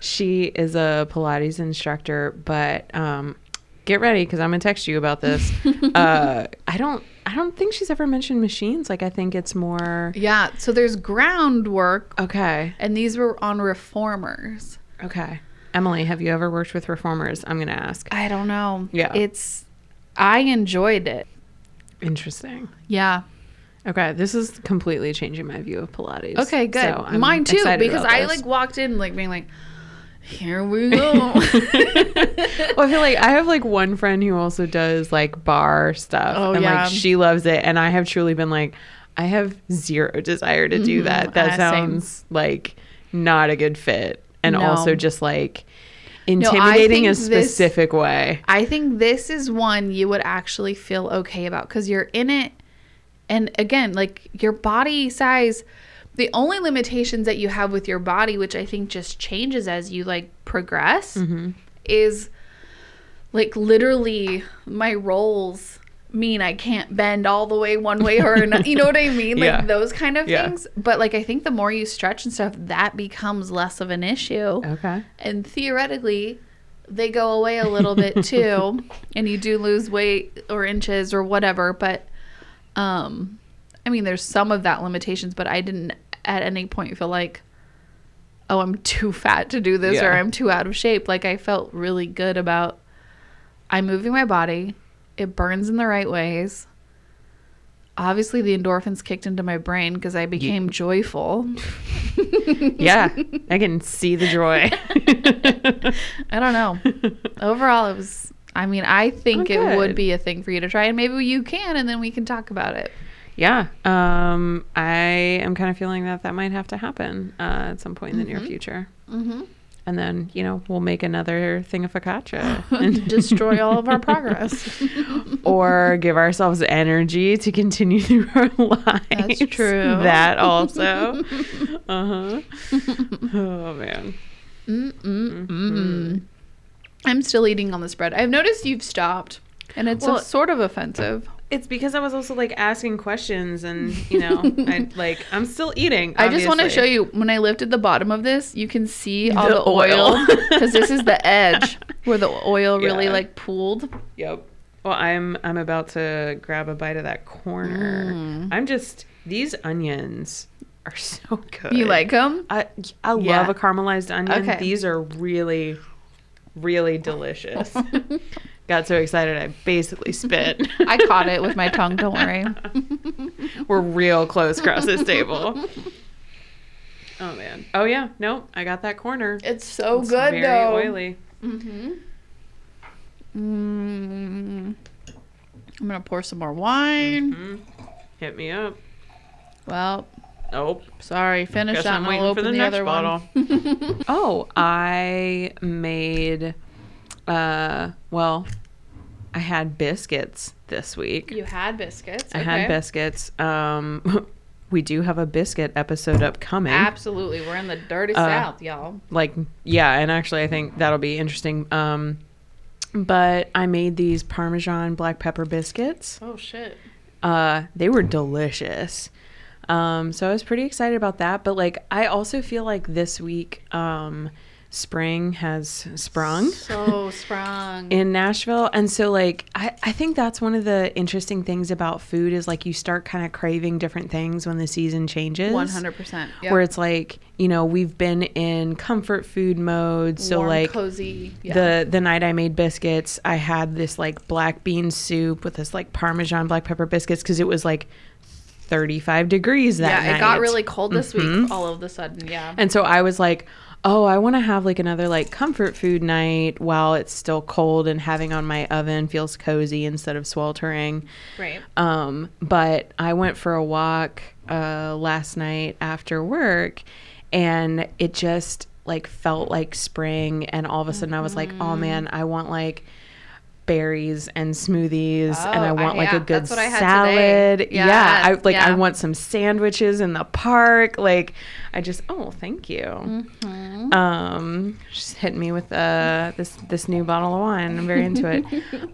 She is a Pilates instructor, but um, get ready because I'm going to text you about this. uh, I don't. I don't think she's ever mentioned machines. Like, I think it's more... Yeah, so there's groundwork. Okay. And these were on reformers. Okay. Emily, have you ever worked with reformers? I'm going to ask. I don't know. Yeah. It's... I enjoyed it. Interesting. Yeah. Okay, this is completely changing my view of Pilates. Okay, good. So mine too, because I, like, walked in, like, being like... Here we go. Well, I feel like I have like one friend who also does like bar stuff. Oh, and yeah. like she loves it. And I have truly been like, I have zero desire to do mm-hmm. that. That uh, sounds same. Like not a good fit. And no. also just like intimidating no, a specific this, way. I think this is one you would actually feel okay about because you're in it. And again, like your body size... The only limitations that you have with your body, which I think just changes as you, like, progress, mm-hmm. is, like, literally my rolls mean I can't bend all the way one way or another. You know what I mean? Like, yeah. those kind of yeah. things. But, like, I think the more you stretch and stuff, that becomes less of an issue. Okay. And theoretically, they go away a little bit, too, and you do lose weight or inches or whatever. But, um... I mean, there's some of that limitations, but I didn't at any point feel like, oh, I'm too fat to do this yeah. or I'm too out of shape. Like, I felt really good about I'm moving my body. It burns in the right ways. Obviously, the endorphins kicked into my brain because I became yeah. joyful. yeah, I can see the joy. I don't know. Overall, it was, I mean, I think oh, it would be a thing for you to try, and maybe you can, and then we can talk about it. Yeah, um, I am kind of feeling that that might have to happen uh, at some point in the mm-hmm. near future. Mm-hmm. And then, you know, we'll make another thing of focaccia. And destroy all of our progress. Or give ourselves energy to continue through our lives. That's true. That also. Uh-huh. Oh, man. Mm-mm-mm. Mm-hmm. I'm still eating on this bread. I've noticed you've stopped. And it's well, a, sort of offensive. It's because I was also, like, asking questions and, you know, I, like, I'm still eating, obviously. I just want to show you, when I lifted the bottom of this, you can see all the, the oil. Because this is the edge where the oil yeah. really, like, pooled. Yep. Well, I'm I'm about to grab a bite of that corner. Mm. I'm just, these onions are so good. You like them? I, I yeah. love a caramelized onion. Okay. These are really, really delicious. Got so excited I basically spit. I caught it with my tongue, don't worry. We're real close across this table. Oh, man. Oh, yeah. No, I got that corner. It's so it's good, very though. Very oily. Mm-hmm. Mm. I'm going to pour some more wine. Mm-hmm. Hit me up. Well. Oh. Sorry. Finish Guess that I'm and I'll open for the, the next other bottle. One. Oh, I made... Uh, well, I had biscuits this week. You had biscuits. I okay. had biscuits. Um, we do have a biscuit episode upcoming. Absolutely. We're in the dirty uh, South, y'all. Like, yeah. And actually I think that'll be interesting. Um, but I made these Parmesan black pepper biscuits. Oh shit. Uh, they were delicious. Um, so I was pretty excited about that. But like, I also feel like this week, um, spring has sprung so sprung in Nashville, and so like I, I think that's one of the interesting things about food is like you start kind of craving different things when the season changes. One hundred percent Yep. Where it's like, you know, we've been in comfort food mode, so warm, like cozy. Yeah. the the night I made biscuits, I had this like black bean soup with this like Parmesan black pepper biscuits because it was like thirty-five degrees that yeah, night. Yeah, it got really cold this mm-hmm. week all of a sudden. Yeah. And so I was like, oh, I want to have like another like comfort food night while it's still cold and having on my oven feels cozy instead of sweltering. Right. Um, but I went for a walk uh, last night after work, and it just like felt like spring. And all of a sudden I was like, oh man, I want like berries and smoothies, oh, and I want I, like yeah. a good salad. Yeah, yeah, I like yeah. I want some sandwiches in the park. Like I just oh thank you. Mm-hmm. Um, just hit me with uh this this new bottle of wine. I'm very into it.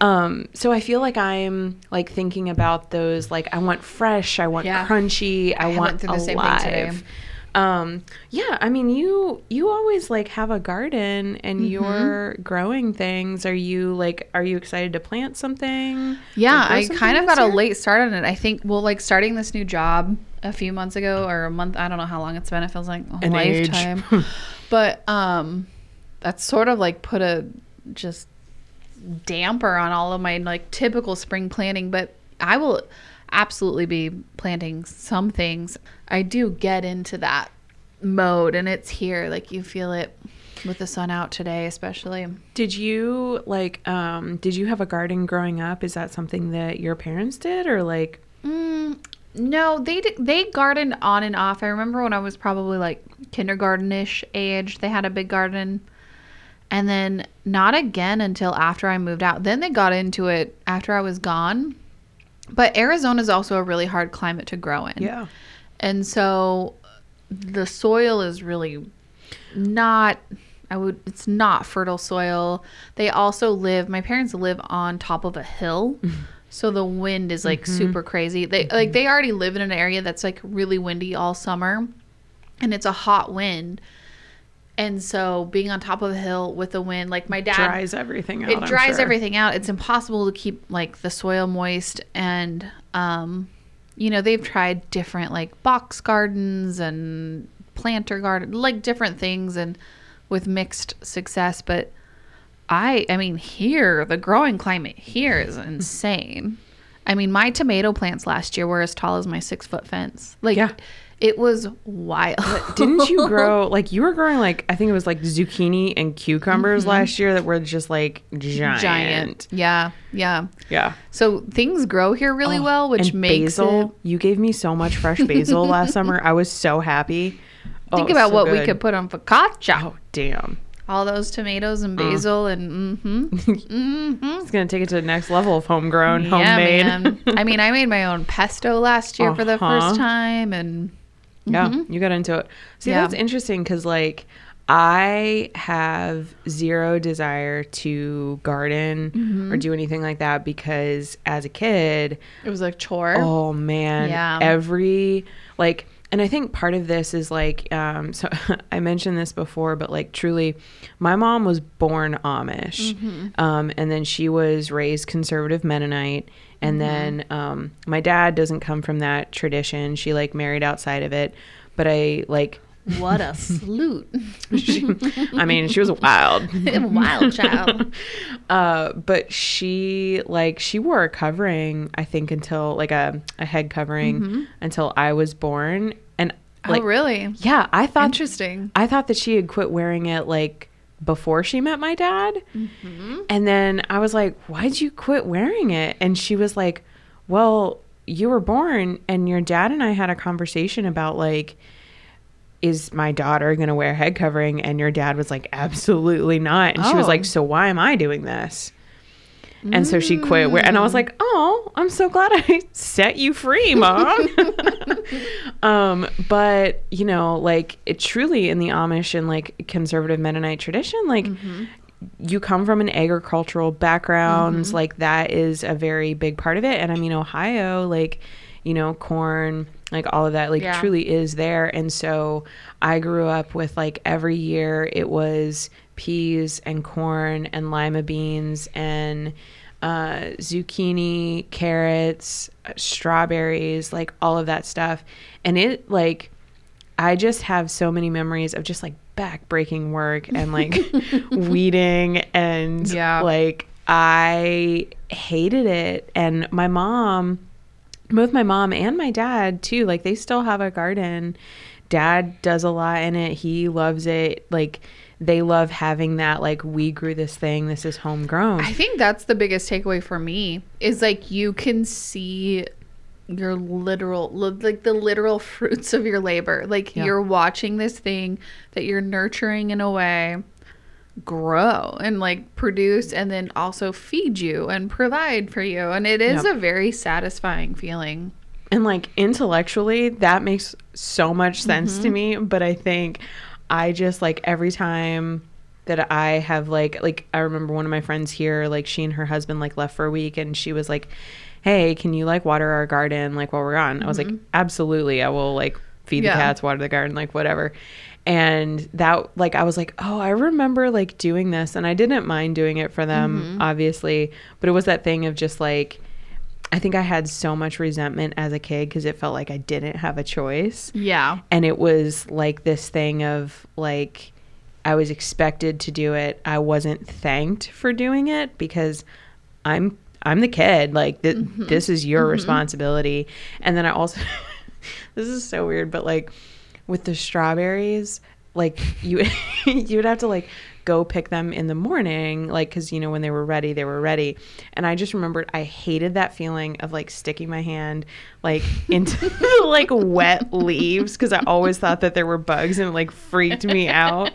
Um, so I feel like I'm like thinking about those. Like I want fresh. I want yeah. crunchy. I, I want alive. The same thing today. Um, yeah, I mean, you, you always like have a garden and mm-hmm. you're growing things. Are you like, are you excited to plant something? Yeah, I something kind of got year? a late start on it. I think well, like starting this new job a few months ago or a month, I don't know how long it's been. It feels like a An lifetime, but, um, that's sort of like put a just damper on all of my like typical spring planning, but I will absolutely be planting some things. I do get into that mode, and it's here. Like you feel it with the sun out today, especially. Did you like? Um, did you have a garden growing up? Is that something that your parents did, or like? Mm, no, they did, they gardened on and off. I remember when I was probably like kindergarten-ish age, they had a big garden, and then not again until after I moved out. Then they got into it after I was gone. But Arizona is also a really hard climate to grow in. Yeah. And so the soil is really not, I would, it's not fertile soil. They also live, my parents live on top of a hill. Mm-hmm. So the wind is like mm-hmm. super crazy. They mm-hmm. like, they already live in an area that's like really windy all summer, and it's a hot wind. And so being on top of a hill with the wind, like my dad, dries everything out. It dries sure. everything out. It's impossible to keep like the soil moist. And, um, you know, they've tried different like box gardens and planter garden, like different things, and with mixed success. But I, I mean, here, the growing climate here is insane. I mean, my tomato plants last year were as tall as my six foot fence. Like, yeah. It was wild. But didn't you grow, like, you were growing, like, I think it was, like, zucchini and cucumbers mm-hmm. last year that were just, like, giant. Giant. Yeah. Yeah. Yeah. So things grow here really oh, well, which and makes basil. It... You gave me so much fresh basil last summer. I was so happy. Oh, think about so what good. We could put on focaccia. Oh, damn. All those tomatoes and basil uh. and mm-hmm. mm-hmm. It's going to take it to the next level of homegrown, yeah, homemade. Man. I mean, I made my own pesto last year uh-huh. for the first time, and... Yeah, mm-hmm. you got into it. See, yeah. that's interesting because, like, I have zero desire to garden mm-hmm. or do anything like that because as a kid... It was a chore. Oh, man. Yeah. Every, like... And I think part of this is like, um, so I mentioned this before, but like truly, my mom was born Amish. Mm-hmm. Um, and then she was raised conservative Mennonite. And mm-hmm. then um, my dad doesn't come from that tradition. She like married outside of it. But I like... What a salute. she, I mean, she was wild. wild child. Uh, but she, like, she wore a covering, I think, until, like, a, a head covering mm-hmm. until I was born. And like, oh, really? Yeah. I thought, Interesting. I thought that she had quit wearing it, like, before she met my dad. Mm-hmm. And then I was like, why'd you quit wearing it? And she was like, well, you were born, and your dad and I had a conversation about, like, is my daughter going to wear head covering? And your dad was like, absolutely not. And oh. she was like, so why am I doing this? And mm. so she quit. Wear- and I was like, oh, I'm so glad I set you free, Mom. um, but, you know, like it truly in the Amish and like conservative Mennonite tradition, like mm-hmm. you come from an agricultural background. Mm-hmm. Like that is a very big part of it. And I mean, Ohio, like, you know, corn, like all of that, like yeah. truly is there. And so I grew up with like every year it was peas and corn and lima beans and uh, zucchini, carrots, strawberries, like all of that stuff. And it like, I just have so many memories of just like back-breaking work and like weeding and yeah. like I hated it. And my mom... Both my mom and my dad, too, like, they still have a garden. Dad does a lot in it. He loves it. Like, they love having that, like, we grew this thing. This is homegrown. I think that's the biggest takeaway for me is, like, you can see your literal, like, the literal fruits of your labor. Like, yeah. you're watching this thing that you're nurturing in a way grow and like produce and then also feed you and provide for you, and it is yep. a very satisfying feeling. And like intellectually that makes so much sense mm-hmm. to me, but I think I just like every time that I have like like I remember one of my friends here, like she and her husband like left for a week and she was like, hey, can you like water our garden like while we're gone? I was mm-hmm. like, absolutely, I will like feed yeah. the cats, water the garden, like whatever. And that, like, I was like, oh, I remember, like, doing this. And I didn't mind doing it for them, mm-hmm. obviously. But it was that thing of just, like, I think I had so much resentment as a kid because it felt like I didn't have a choice. Yeah. And it was, like, this thing of, like, I was expected to do it. I wasn't thanked for doing it because I'm I'm the kid. Like, th- mm-hmm. this is your mm-hmm. responsibility. And then I also – this is so weird, but, like – with the strawberries, like you, you would have to like go pick them in the morning, like because you know when they were ready, they were ready. And I just remembered I hated that feeling of like sticking my hand like into the, like wet leaves because I always thought that there were bugs and it, like freaked me out.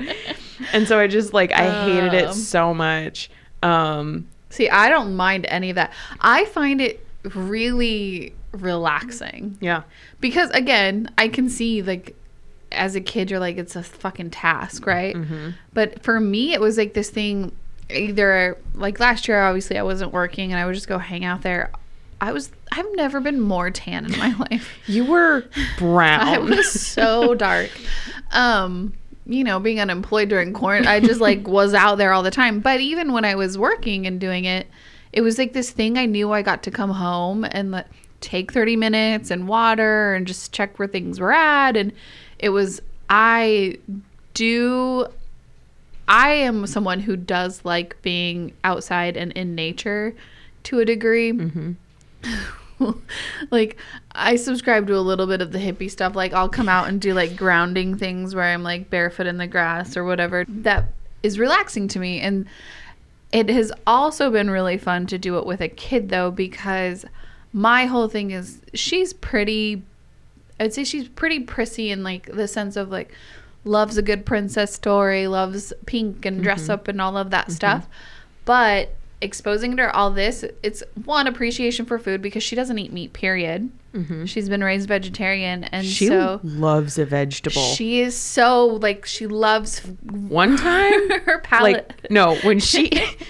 And so I just like I hated it so much. Um, See, I don't mind any of that. I find it really relaxing. Yeah, because again, I can see like. as a kid, you're like, it's a fucking task, right? Mm-hmm. But for me, it was like this thing, either like last year, obviously I wasn't working and I would just go hang out there. I was, I've never been more tan in my life. You were brown. I was so dark. Um, you know, being unemployed during quarantine, I just like was out there all the time. But even when I was working and doing it, it was like this thing I knew I got to come home and let, take thirty minutes and water and just check where things were at. And it was, I do, I am someone who does like being outside and in nature to a degree. Mm-hmm. Like, I subscribe to a little bit of the hippie stuff. Like, I'll come out and do like grounding things where I'm like barefoot in the grass or whatever. That is relaxing to me. And it has also been really fun to do it with a kid, though, because my whole thing is she's pretty, I'd say she's pretty prissy in like the sense of like loves a good princess story, loves pink and dress mm-hmm. up and all of that mm-hmm. stuff. But exposing her to all this, it's one, appreciation for food, because she doesn't eat meat, period. Mm-hmm. She's been raised vegetarian, and she so loves a vegetable. She is so like, she loves one time her palate. Like, no, when she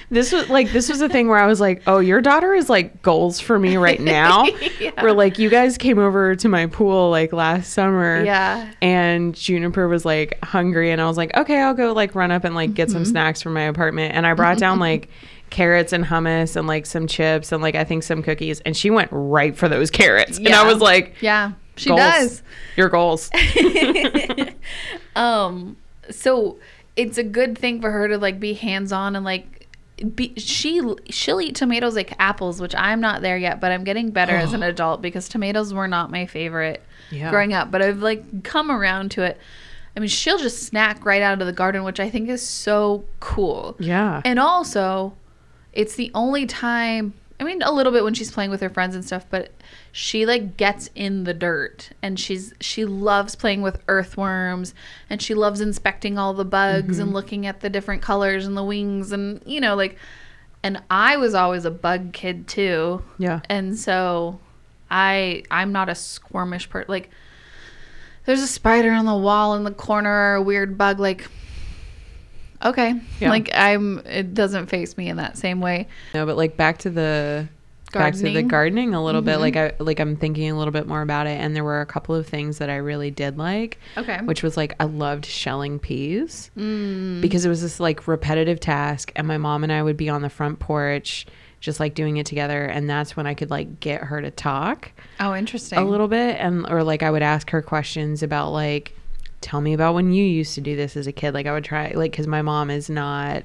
this was like this was a thing where I was like, oh, your daughter is like goals for me right now. Yeah. Where like you guys came over to my pool like last summer, yeah, and Juniper was like hungry, and I was like, okay, I'll go like run up and like get mm-hmm. some snacks from my apartment, and I brought down like carrots and hummus and like some chips and like I think some cookies, and she went right for those carrots. Yeah. And I was like, yeah, she goals. Does your goals. Um so it's a good thing for her to like be hands-on and like be, she she'll eat tomatoes like apples, which I'm not there yet, but I'm getting better oh. as an adult, because tomatoes were not my favorite yeah. growing up, but I've like come around to it. I mean, she'll just snack right out of the garden, which I think is so cool. Yeah. And also, it's the only time, I mean, a little bit when she's playing with her friends and stuff, but she like gets in the dirt, and she's, she loves playing with earthworms, and she loves inspecting all the bugs mm-hmm. and looking at the different colors and the wings and, you know, like, and I was always a bug kid too. Yeah. And so I, I'm not a squirmish person. Like, there's a spider on the wall in the corner, a weird bug, like, okay. Yeah. Like, I'm, it doesn't faze me in that same way. No, but like back to the gardening. Back to the gardening a little mm-hmm. bit. Like I like I'm thinking a little bit more about it, and there were a couple of things that I really did like. Okay. Which was like I loved shelling peas mm. because it was this like repetitive task, and my mom and I would be on the front porch just like doing it together, and that's when I could like get her to talk. Oh, interesting. A little bit, and or like I would ask her questions about like, tell me about when you used to do this as a kid. Like I would try, like, because my mom is not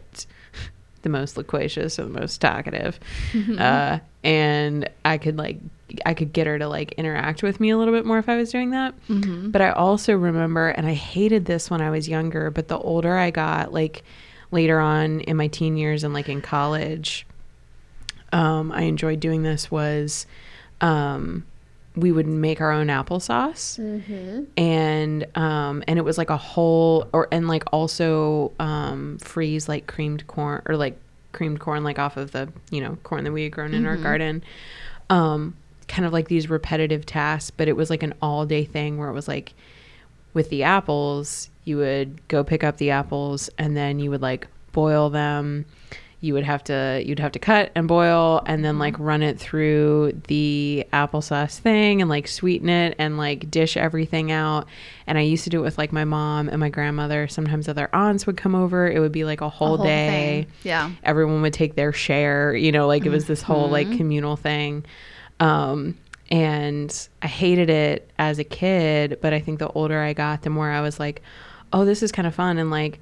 the most loquacious or the most talkative. Mm-hmm. Uh, and I could like, I could get her to like interact with me a little bit more if I was doing that. Mm-hmm. But I also remember, and I hated this when I was younger, but the older I got, like later on in my teen years and like in college, um, I enjoyed doing this was, um, we would make our own applesauce mm-hmm. and, um, and it was like a whole or, and like also, um, freeze like creamed corn or like creamed corn, like off of the, you know, corn that we had grown in mm-hmm. our garden, um, kind of like these repetitive tasks, but it was like an all day thing where it was like with the apples, you would go pick up the apples and then you would like boil them. You would have to, you'd have to cut and boil and then like run it through the applesauce thing and like sweeten it and like dish everything out. And I used to do it with like my mom and my grandmother. Sometimes other aunts would come over. It would be like a whole, a whole day. Thing. Yeah. Everyone would take their share, you know, like it was this whole mm-hmm. like communal thing. Um, and I hated it as a kid, but I think the older I got, the more I was like, oh, this is kind of fun. And like,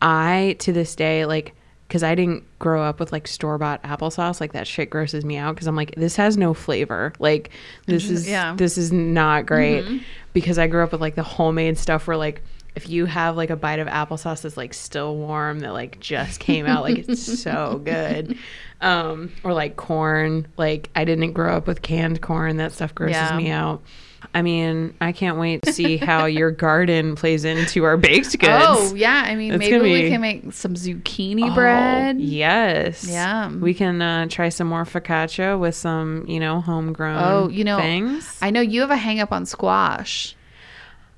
I, to this day, like, because I didn't grow up with like store-bought applesauce. Like that shit grosses me out because I'm like, this has no flavor. Like this is yeah. this is not great mm-hmm. because I grew up with like the homemade stuff where like if you have like a bite of applesauce that's like still warm that like just came out, like it's so good. Um, or like corn. Like I didn't grow up with canned corn. That stuff grosses yeah. me out. I mean, I can't wait to see how your garden plays into our baked goods. Oh, yeah. I mean, it's maybe be... we can make some zucchini oh, bread. Yes. Yeah. We can uh, try some more focaccia with some, you know, homegrown oh, you know, things. I know you have a hang up on squash.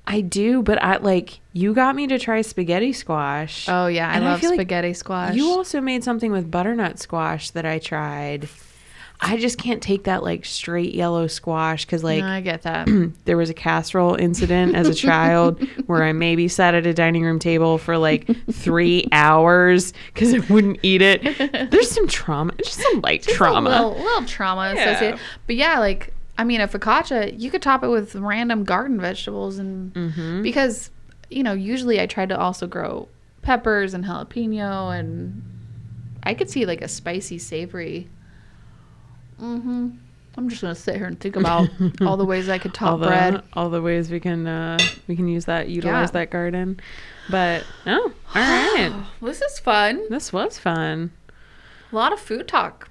I do, but I like you got me to try spaghetti squash. Oh yeah, I love I spaghetti like squash. You also made something with butternut squash that I tried. I just can't take that like straight yellow squash because like no, I get that. There was a casserole incident as a child where I maybe sat at a dining room table for like three hours because I wouldn't eat it. There's some trauma, just some light just trauma, a little, little trauma yeah. associated. But yeah, like I mean, a focaccia you could top it with random garden vegetables and mm-hmm. because you know usually I try to also grow peppers and jalapeno and I could see like a spicy savory. Mm-hmm. I'm just gonna sit here and think about all the ways I could top all the, bread, all the ways we can uh, we can use that, utilize yeah. that garden. But oh, all right, this is fun. This was fun. A lot of food talk.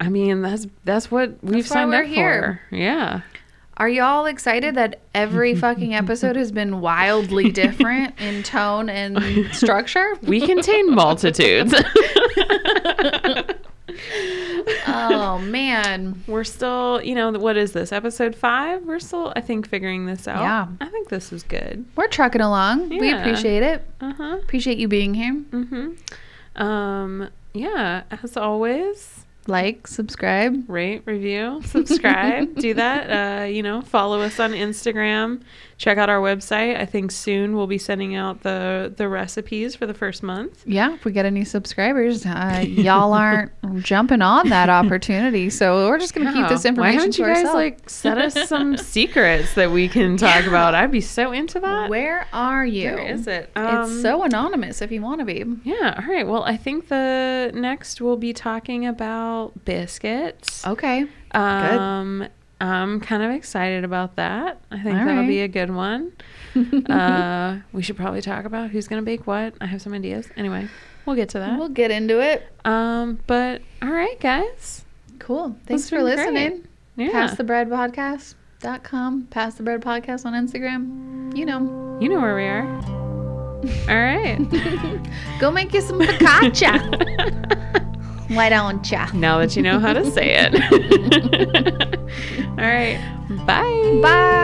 I mean, that's that's what we've that's signed why we're up here. For. Yeah. Are y'all excited that every fucking episode has been wildly different in tone and structure? We contain multitudes. Oh man, we're still, you know, what is this, episode five? We're still I think figuring this out. Yeah, I think this is good. We're trucking along. Yeah. We appreciate it. Uh-huh. Appreciate you being here. Mm-hmm. Um yeah, as always, like, subscribe, rate, review, subscribe. Do that. Uh you know, follow us on Instagram, check out our website. I think soon we'll be sending out the the recipes for the first month. Yeah, if we get any subscribers. Uh y'all aren't jumping on that opportunity, so we're just gonna yeah. keep this information. Why haven't to you ourselves? Guys like set us some secrets that we can talk about? I'd be so into that. Where are you? Where is it? Um, it's so anonymous if you want to be. Yeah. All right, well I think the next we'll be talking about biscuits. Okay. Um good. I'm kind of excited about that. I think all that'll right. be a good one. Uh we should probably talk about who's gonna bake what. I have some ideas. Anyway, we'll get to that. We'll get into it. Um but all right guys, cool. Thanks for listening. Yeah. pass the bread podcast dot com, Pass the Bread Podcast on Instagram. You know you know where we are. All right. Go make you some focaccia. Why don't ya? Now that you know how to say it. All right. Bye. Bye.